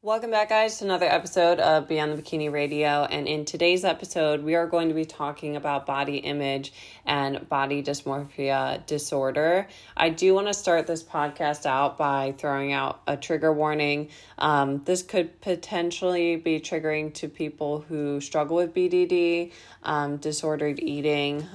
Welcome back, guys, to another episode of Beyond the Bikini Radio, and in today's episode, we are going to be talking about body image and body dysmorphia disorder. I do want to start this podcast out by throwing out a trigger warning. This could potentially be triggering to people who struggle with BDD, disordered eating,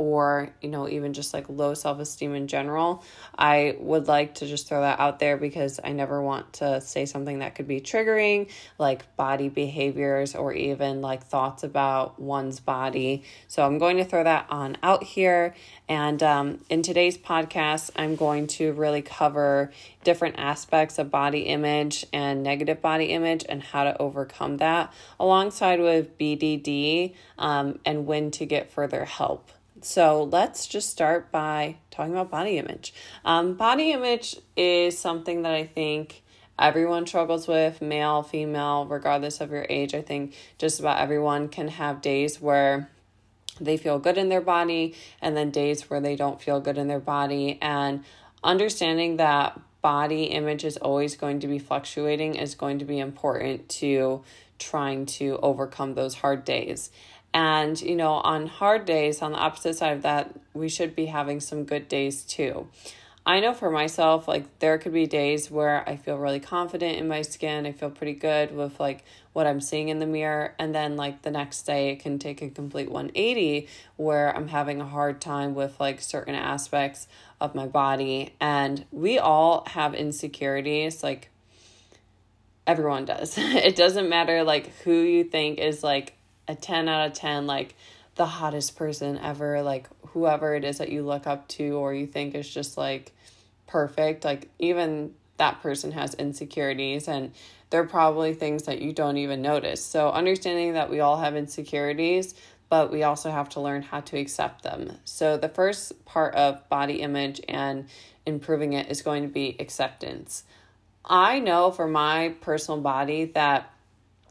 or, you know, even just like low self-esteem in general. I would like to just throw that out there because I never want to say something that could be triggering, like body behaviors or even like thoughts about one's body. So I'm going to throw that on out here. And in today's podcast, I'm going to really cover different aspects of body image and negative body image and how to overcome that, alongside with BDD and when to get further help. So let's just start by talking about body image. Body image is something that I think everyone struggles with, male, female, regardless of your age. I think just about everyone can have days where they feel good in their body and then days where they don't feel good in their body. And understanding that body image is always going to be fluctuating is going to be important to trying to overcome those hard days. And, you know, on hard days, on the opposite side of that, we should be having some good days too. I know for myself, like, there could be days where I feel really confident in my skin. I feel pretty good with, like, what I'm seeing in the mirror. And then, like, the next day, it can take a complete 180 where I'm having a hard time with, like, certain aspects of my body. And we all have insecurities, like, everyone does. It doesn't matter, like, who you think is, like, a 10 out of 10, like the hottest person ever, like whoever it is that you look up to or you think is just like perfect, like even that person has insecurities and they're probably things that you don't even notice. So understanding that we all have insecurities, but we also have to learn how to accept them. So the first part of body image and improving it is going to be acceptance. I know for my personal body that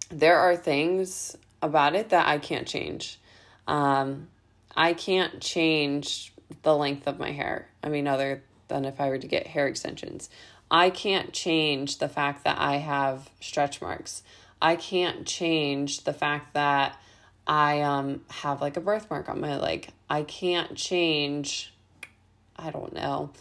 there are things about it that I can't change. I can't change the length of my hair. I mean, other than if I were to get hair extensions. I can't change the fact that I have stretch marks. I can't change the fact that I have like a birthmark on my leg. I can't change, I don't know.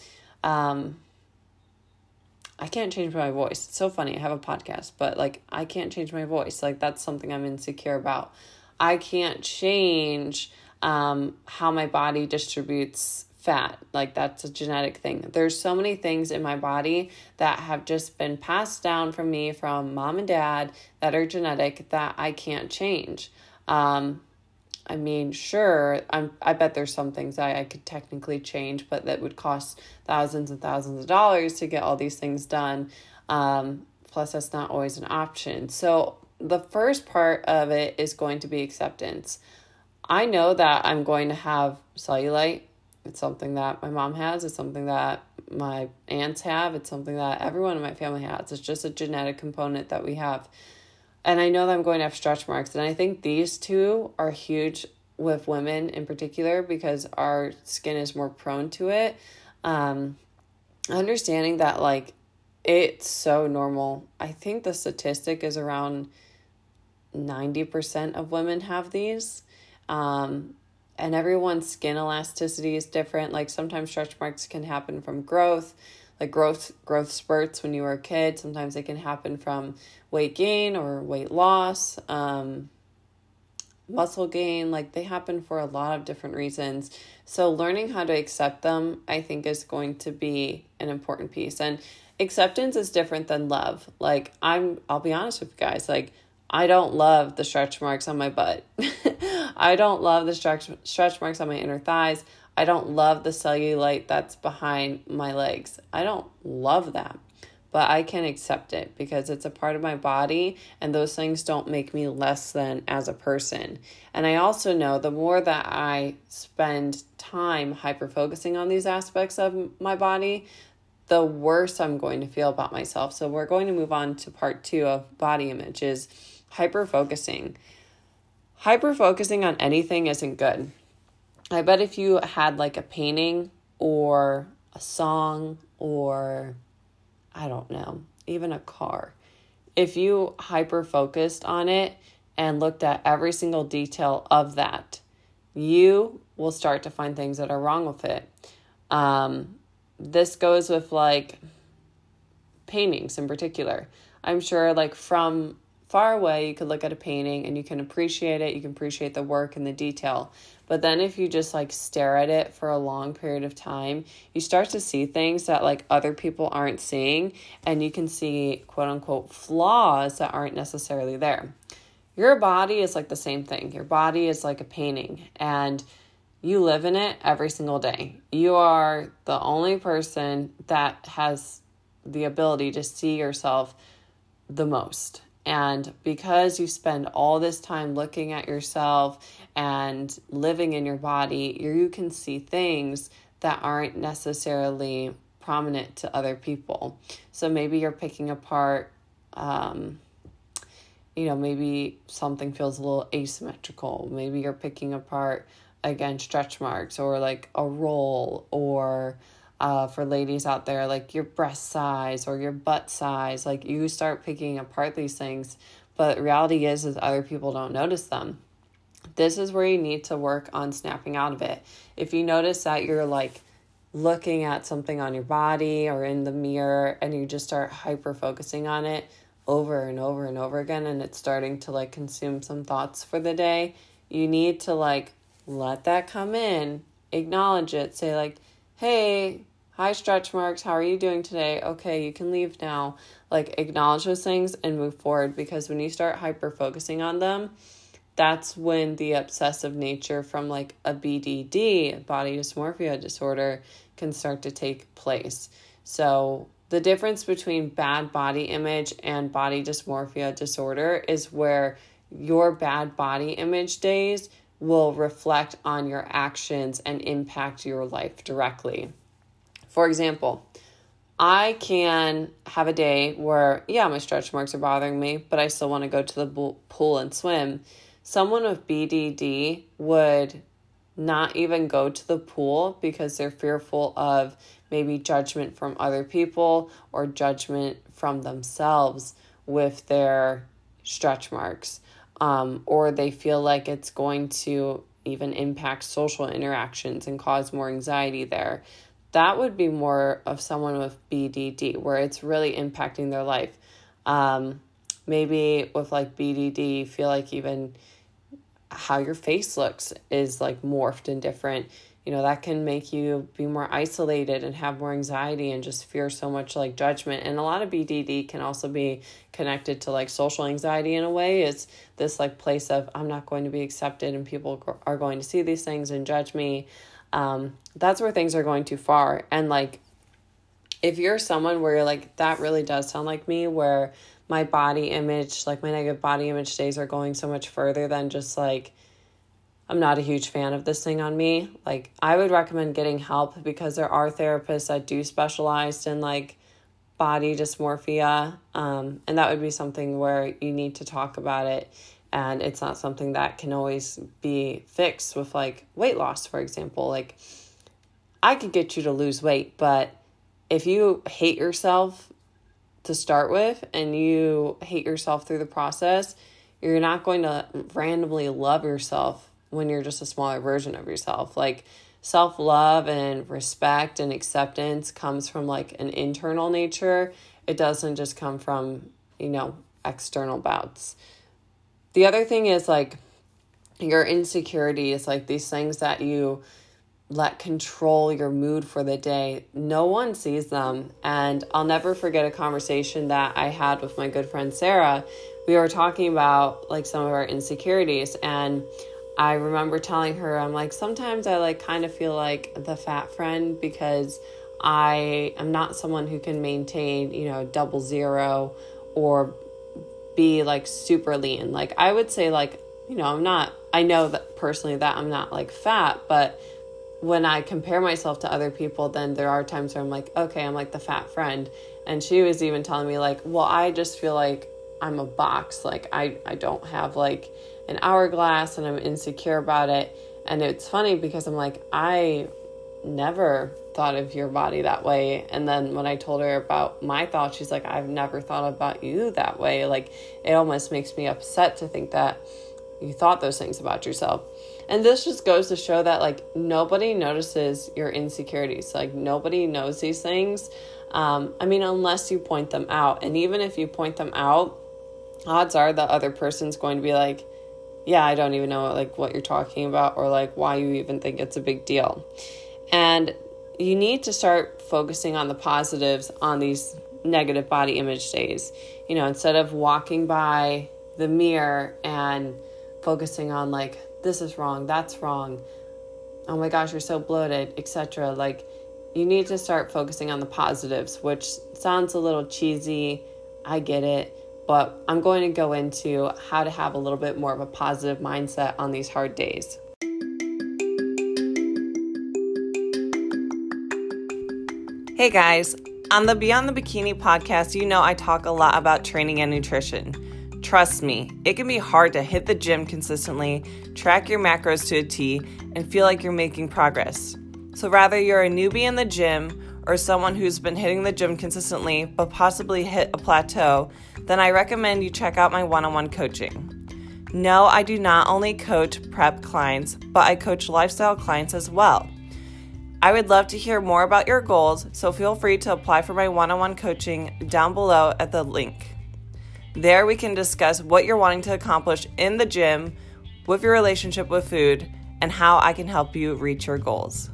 I can't change my voice. It's so funny. I have a podcast, but like, I can't change my voice. Like that's something I'm insecure about. I can't change, how my body distributes fat. Like that's a genetic thing. There's so many things in my body that have just been passed down from me, from mom and dad, that are genetic that I can't change. I mean, sure, I bet there's some things I could technically change, but that would cost thousands and thousands of dollars to get all these things done. Plus, that's not always an option. So the first part of it is going to be acceptance. I know that I'm going to have cellulite. It's something that my mom has. It's something that my aunts have. It's something that everyone in my family has. It's just a genetic component that we have. And I know that I'm going to have stretch marks. And I think these two are huge with women in particular because our skin is more prone to it. Understanding that, like, it's so normal. I think the statistic is around 90% of women have these. And everyone's skin elasticity is different. Like, sometimes stretch marks can happen from growth. Like growth spurts when you were a kid. Sometimes it can happen from weight gain or weight loss, muscle gain. Like they happen for a lot of different reasons. So learning how to accept them, I think, is going to be an important piece. And acceptance is different than love. Like I'll be honest with you guys. Like I don't love the stretch marks on my butt. I don't love the stretch marks on my inner thighs. I don't love the cellulite that's behind my legs. I don't love that, but I can accept it because it's a part of my body, and those things don't make me less than as a person. And I also know the more that I spend time hyper-focusing on these aspects of my body, the worse I'm going to feel about myself. So we're going to move on to part 2 of body image, is hyper-focusing. Hyper-focusing on anything isn't good. I bet if you had like a painting or a song or, I don't know, even a car, if you hyper-focused on it and looked at every single detail of that, you will start to find things that are wrong with it. This goes with like paintings in particular. I'm sure like from far away, you could look at a painting and you can appreciate it. You can appreciate the work and the detail. But then if you just like stare at it for a long period of time, you start to see things that like other people aren't seeing, and you can see quote unquote flaws that aren't necessarily there. Your body is like the same thing. Your body is like a painting, and you live in it every single day. You are the only person that has the ability to see yourself the most. And because you spend all this time looking at yourself and living in your body, you can see things that aren't necessarily prominent to other people. So maybe you're picking apart, maybe something feels a little asymmetrical. Maybe you're picking apart, again, stretch marks or like a roll, or for ladies out there, like your breast size or your butt size. Like you start picking apart these things, but reality is other people don't notice them. This is where you need to work on snapping out of it. If you notice that you're like looking at something on your body or in the mirror and you just start hyper focusing on it over and over and over again, and it's starting to like consume some thoughts for the day, you need to like let that come in, acknowledge it, say like, hey, hi, stretch marks, how are you doing today? Okay, you can leave now. Like, acknowledge those things and move forward, because when you start hyper-focusing on them, that's when the obsessive nature from like a BDD, body dysmorphia disorder, can start to take place. So the difference between bad body image and body dysmorphia disorder is where your bad body image days will reflect on your actions and impact your life directly. For example, I can have a day where, yeah, my stretch marks are bothering me, but I still want to go to the pool and swim. Someone with BDD would not even go to the pool because they're fearful of maybe judgment from other people or judgment from themselves with their stretch marks. Or they feel like it's going to even impact social interactions and cause more anxiety there. That would be more of someone with BDD, where it's really impacting their life. Maybe with like BDD, you feel like even how your face looks is like morphed and different. That can make you be more isolated and have more anxiety and just fear so much like judgment. And a lot of BDD can also be connected to like social anxiety in a way. It's this like place of, I'm not going to be accepted and people are going to see these things and judge me. That's where things are going too far. And like, if you're someone where you're like, that really does sound like me, where my body image, like my negative body image days are going so much further than just like, I'm not a huge fan of this thing on me. Like, I would recommend getting help, because there are therapists that do specialize in like body dysmorphia. And that would be something where you need to talk about it. And it's not something that can always be fixed with like weight loss, for example. Like, I could get you to lose weight, but if you hate yourself to start with and you hate yourself through the process, you're not going to randomly love yourself when you're just a smaller version of yourself. Like, self-love and respect and acceptance comes from like an internal nature. It doesn't just come from, external bouts. The other thing is like your insecurity is like these things that you let control your mood for the day. No one sees them. And I'll never forget a conversation that I had with my good friend, Sarah. We were talking about like some of our insecurities, and I remember telling her, I'm like, sometimes I like kind of feel like the fat friend because I am not someone who can maintain, you know, 0 or be like super lean. Like I would say like, you know, I'm not, I know that personally that I'm not like fat, but when I compare myself to other people, then there are times where I'm like, okay, I'm like the fat friend. And she was even telling me like, well, I just feel like I'm a box. Like I don't have like an hourglass and I'm insecure about it. And it's funny because I'm like, I never thought of your body that way. And then when I told her about my thoughts, she's like, I've never thought about you that way. Like it almost makes me upset to think that you thought those things about yourself. And this just goes to show that like nobody notices your insecurities. Like nobody knows these things. I mean, unless you point them out. And even if you point them out, odds are the other person's going to be like, yeah, I don't even know like what you're talking about or like why you even think it's a big deal. And you need to start focusing on the positives on these negative body image days. You know, instead of walking by the mirror and focusing on like, this is wrong, that's wrong, oh my gosh, you're so bloated, etc. Like, you need to start focusing on the positives, which sounds a little cheesy, I get it, but I'm going to go into how to have a little bit more of a positive mindset on these hard days. Hey guys, on the Beyond the Bikini podcast, you know I talk a lot about training and nutrition. Trust me, it can be hard to hit the gym consistently, track your macros to a T, and feel like you're making progress. So rather you're a newbie in the gym or someone who's been hitting the gym consistently but possibly hit a plateau, then I recommend you check out my one-on-one coaching. No, I do not only coach prep clients, but I coach lifestyle clients as well. I would love to hear more about your goals, so feel free to apply for my one-on-one coaching down below at the link. There we can discuss what you're wanting to accomplish in the gym, with your relationship with food, and how I can help you reach your goals.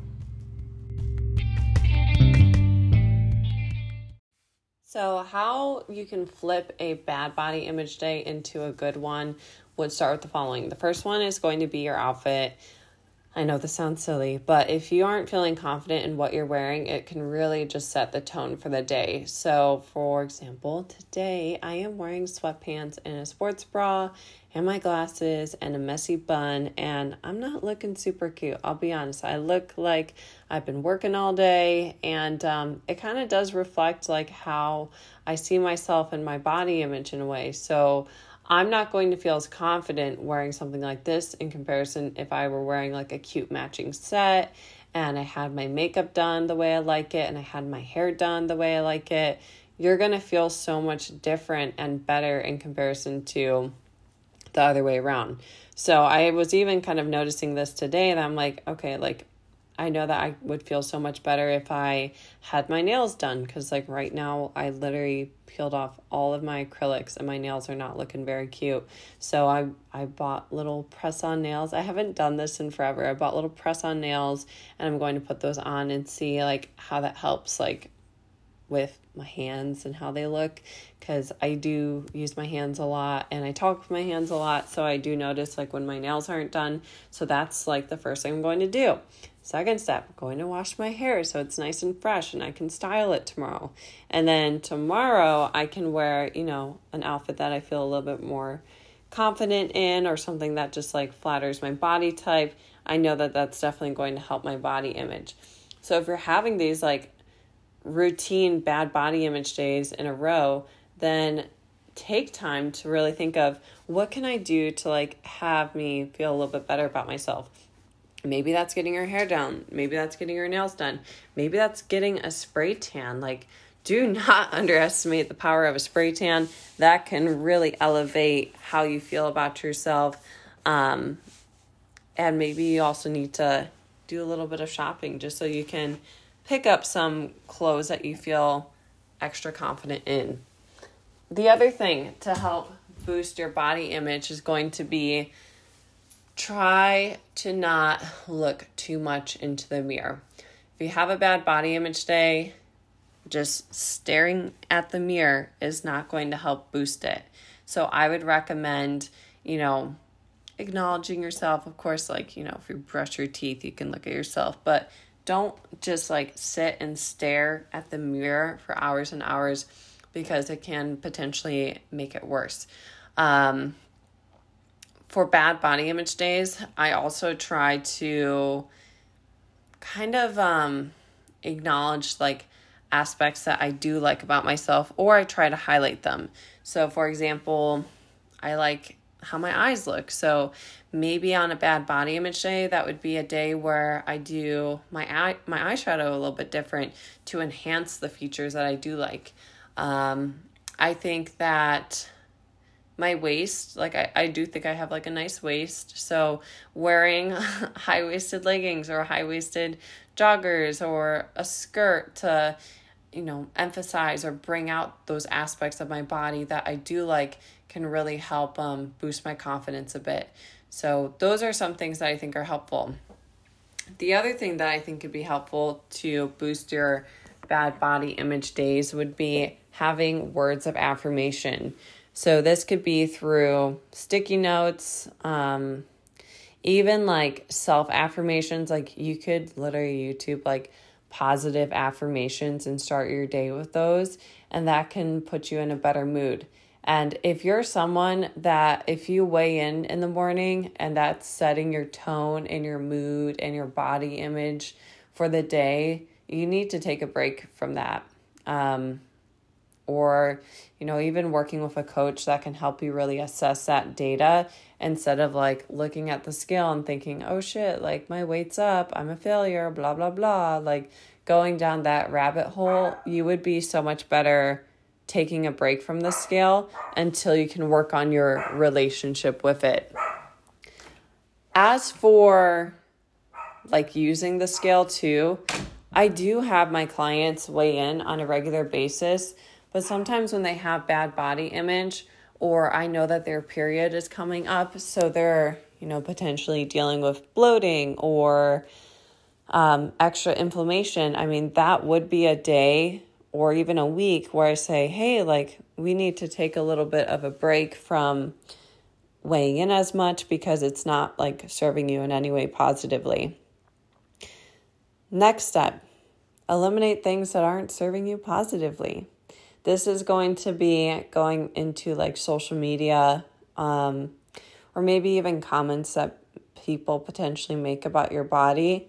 So how you can flip a bad body image day into a good one would start with the following. The first one is going to be your outfit. I know this sounds silly, but if you aren't feeling confident in what you're wearing, it can really just set the tone for the day. So, for example, today I am wearing sweatpants and a sports bra and my glasses and a messy bun, and I'm not looking super cute. I'll be honest. I look like I've been working all day, and it kind of does reflect like how I see myself and my body image in a way. So I'm not going to feel as confident wearing something like this in comparison if I were wearing like a cute matching set and I had my makeup done the way I like it and I had my hair done the way I like it. You're going to feel so much different and better in comparison to the other way around. So I was even kind of noticing this today and I'm like, okay, like I know that I would feel so much better if I had my nails done because like right now I literally peeled off all of my acrylics and my nails are not looking very cute. So I bought little press-on nails. I haven't done this in forever. I bought little press-on nails and I'm going to put those on and see like how that helps like with my hands and how they look because I do use my hands a lot and I talk with my hands a lot. So I do notice like when my nails aren't done. So that's like the first thing I'm going to do. Second step, going to wash my hair so it's nice and fresh and I can style it tomorrow. And then tomorrow I can wear, you know, an outfit that I feel a little bit more confident in or something that just like flatters my body type. I know that that's definitely going to help my body image. So if you're having these like routine bad body image days in a row, then take time to really think of what can I do to like have me feel a little bit better about myself. Maybe that's getting your hair down. Maybe that's getting your nails done. Maybe that's getting a spray tan. Like, do not underestimate the power of a spray tan. That can really elevate how you feel about yourself. And maybe you also need to do a little bit of shopping just so you can pick up some clothes that you feel extra confident in. The other thing to help boost your body image is going to be try to not look too much into the mirror. If you have a bad body image day, just staring at the mirror is not going to help boost it. So I would recommend, you know, acknowledging yourself. Of course, like, you know, if you brush your teeth, you can look at yourself, but don't just like sit and stare at the mirror for hours and hours, because it can potentially make it worse. For bad body image days, I also try to kind of acknowledge like aspects that I do like about myself, or I try to highlight them. So for example, I like how my eyes look. So maybe on a bad body image day, that would be a day where I do my eyeshadow a little bit different to enhance the features that I do like. I think that my waist, like I do think I have like a nice waist. So wearing high-waisted leggings or high-waisted joggers or a skirt to, you know, emphasize or bring out those aspects of my body that I do like can really help boost my confidence a bit. So those are some things that I think are helpful. The other thing that I think could be helpful to boost your bad body image days would be having words of affirmation. So this could be through sticky notes, even like self-affirmations. Like you could literally YouTube like positive affirmations and start your day with those, and that can put you in a better mood. And if you're someone that if you weigh in the morning and that's setting your tone and your mood and your body image for the day, you need to take a break from that. Or, you know, even working with a coach that can help you really assess that data instead of like looking at the scale and thinking, oh shit, like my weight's up, I'm a failure, blah, blah, blah. Like going down that rabbit hole, you would be so much better taking a break from the scale until you can work on your relationship with it. As for like using the scale too, I do have my clients weigh in on a regular basis, but sometimes when they have bad body image, or I know that their period is coming up, so they're, you know, potentially dealing with bloating or extra inflammation, I mean, that would be a day or even a week where I say, hey, like we need to take a little bit of a break from weighing in as much because it's not like serving you in any way positively. Next step, eliminate things that aren't serving you positively. This is going to be going into like social media, or maybe even comments that people potentially make about your body.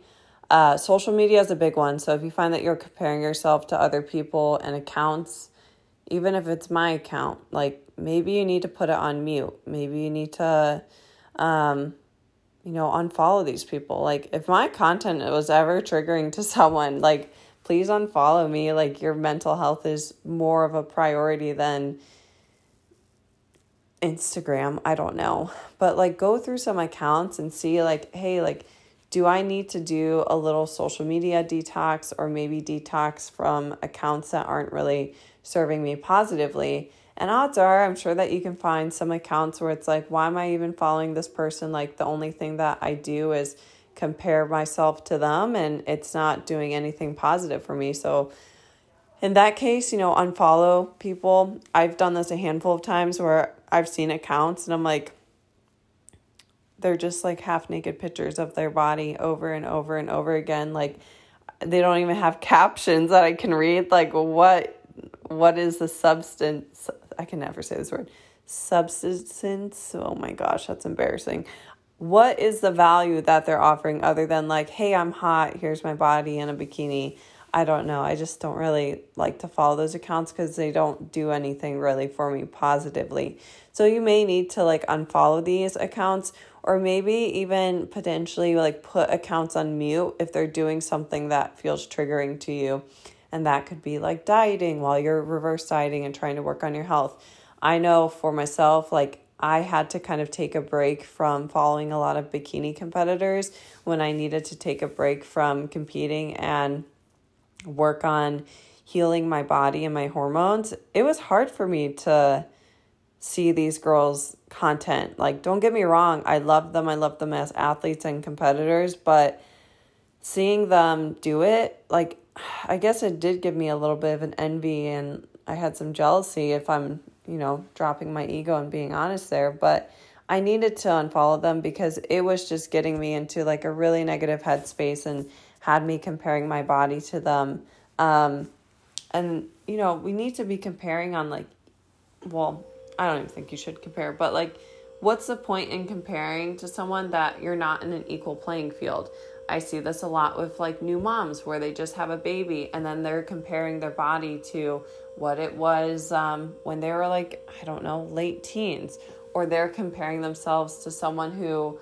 Social media is a big one. So if you find that you're comparing yourself to other people and accounts, even if it's my account, like maybe you need to put it on mute. Maybe you need to, you know, unfollow these people. Like if my content was ever triggering to someone, like please unfollow me. Like your mental health is more of a priority than Instagram. I don't know. But like go through some accounts and see like, hey, like, do I need to do a little social media detox, or maybe detox from accounts that aren't really serving me positively? And odds are, I'm sure that you can find some accounts where it's like, why am I even following this person? Like the only thing that I do is compare myself to them, and it's not doing anything positive for me. So in that case, you know, unfollow people. I've done this a handful of times where I've seen accounts and I'm like, they're just like half naked pictures of their body over and over and over again. Like they don't even have captions that I can read. Like what is the substance? I can never say this word. Substance. Oh my gosh, that's embarrassing. What is the value that they're offering other than like, hey, I'm hot, here's my body in a bikini? I don't know. I just don't really like to follow those accounts because they don't do anything really for me positively. So you may need to like unfollow these accounts, or maybe even potentially like put accounts on mute if they're doing something that feels triggering to you. And that could be like dieting while you're reverse dieting and trying to work on your health. I know for myself, like I had to kind of take a break from following a lot of bikini competitors when I needed to take a break from competing and work on healing my body and my hormones. It was hard for me to see these girls' content. Like, don't get me wrong, I love them. I love them as athletes and competitors, but seeing them do it, like, I guess it did give me a little bit of an envy, and I had some jealousy, if I'm, you know, dropping my ego and being honest there. But I needed to unfollow them because it was just getting me into like a really negative headspace and had me comparing my body to them. And, you know, we need to be comparing on like, well, I don't even think you should compare, but like, what's the point in comparing to someone that you're not in an equal playing field? I see this a lot with like new moms where they just have a baby and then they're comparing their body to what it was when they were like, I don't know, late teens, or they're comparing themselves to someone who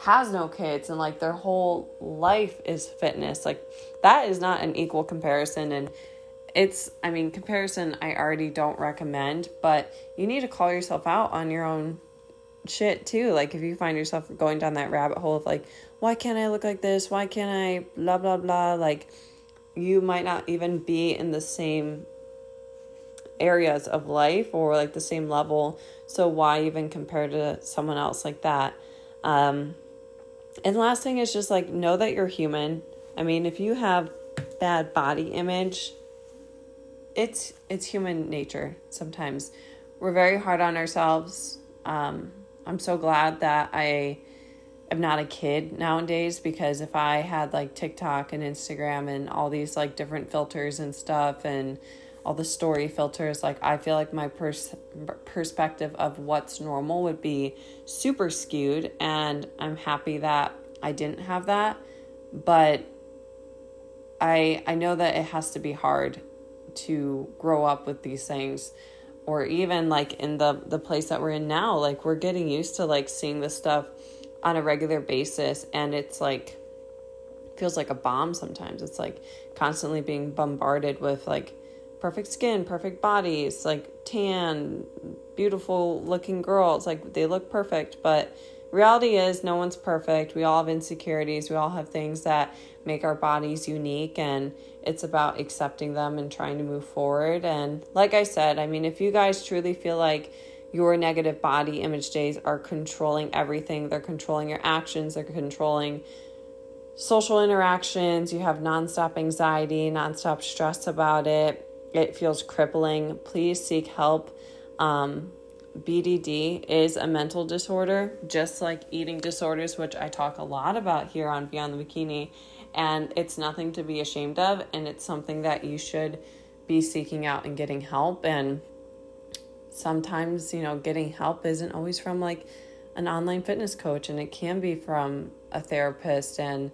has no kids and like their whole life is fitness. Like that is not an equal comparison. And it's, I mean, comparison I already don't recommend, but you need to call yourself out on your own shit too. Like if you find yourself going down that rabbit hole of like, why can't I look like this? Why can't I blah, blah, blah? Like you might not even be in the same areas of life or like the same level. So why even compare to someone else like that? And last thing is just like, know that you're human. I mean, if you have bad body image, it's human nature. Sometimes we're very hard on ourselves. I'm so glad that I am not a kid nowadays, because if I had like TikTok and Instagram and all these like different filters and stuff and all the story filters, like I feel like my perspective of what's normal would be super skewed, and I'm happy that I didn't have that. But I know that it has to be hard to grow up with these things. Or even like in the place that we're in now, like we're getting used to like seeing this stuff on a regular basis, and it's like feels like a bomb sometimes. It's like constantly being bombarded with like perfect skin, perfect bodies, like tan, beautiful looking girls, like they look perfect. But reality is no one's perfect. We all have insecurities. We all have things that make our bodies unique, and it's about accepting them and trying to move forward. And like I said, I mean, if you guys truly feel like your negative body image days are controlling everything, they're controlling your actions, they're controlling social interactions, you have nonstop anxiety, nonstop stress about it, it feels crippling, please seek help. BDD is a mental disorder, just like eating disorders, which I talk a lot about here on Beyond the Bikini, and it's nothing to be ashamed of, and it's something that you should be seeking out and getting help. And sometimes, you know, getting help isn't always from like an online fitness coach, and it can be from a therapist. And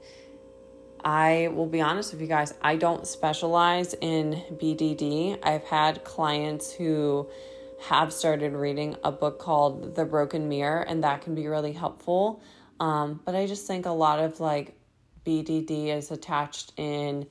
I will be honest with you guys, I don't specialize in BDD. I've had clients who have started reading a book called The Broken Mirror, and that can be really helpful. But I just think a lot of like BDD is attached in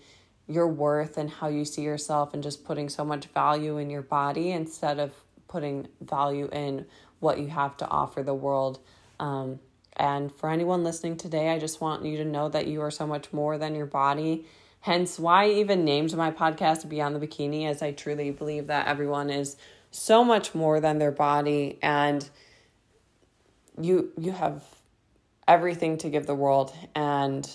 your worth and how you see yourself, and just putting so much value in your body instead of putting value in what you have to offer the world. And for anyone listening today, I just want you to know that you are so much more than your body. Hence why I even named my podcast Beyond the Bikini, as I truly believe that everyone is so much more than their body, and you have everything to give the world. And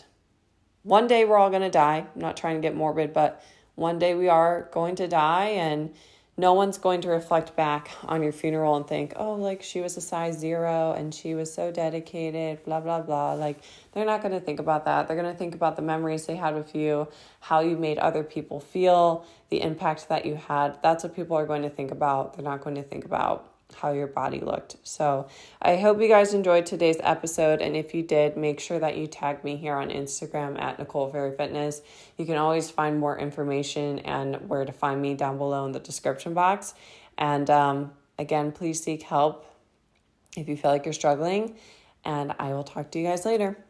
one day we're all going to die. I'm not trying to get morbid, but one day we are going to die, and no one's going to reflect back on your funeral and think, oh, like she was a size 0 and she was so dedicated, blah, blah, blah. Like they're not going to think about that. They're going to think about the memories they had with you, how you made other people feel, the impact that you had. That's what people are going to think about. They're not going to think about how your body looked. So I hope you guys enjoyed today's episode. And if you did, make sure that you tag me here on Instagram at Nicole Ferrier Fitness. You can always find more information and where to find me down below in the description box. And again, please seek help if you feel like you're struggling. And I will talk to you guys later.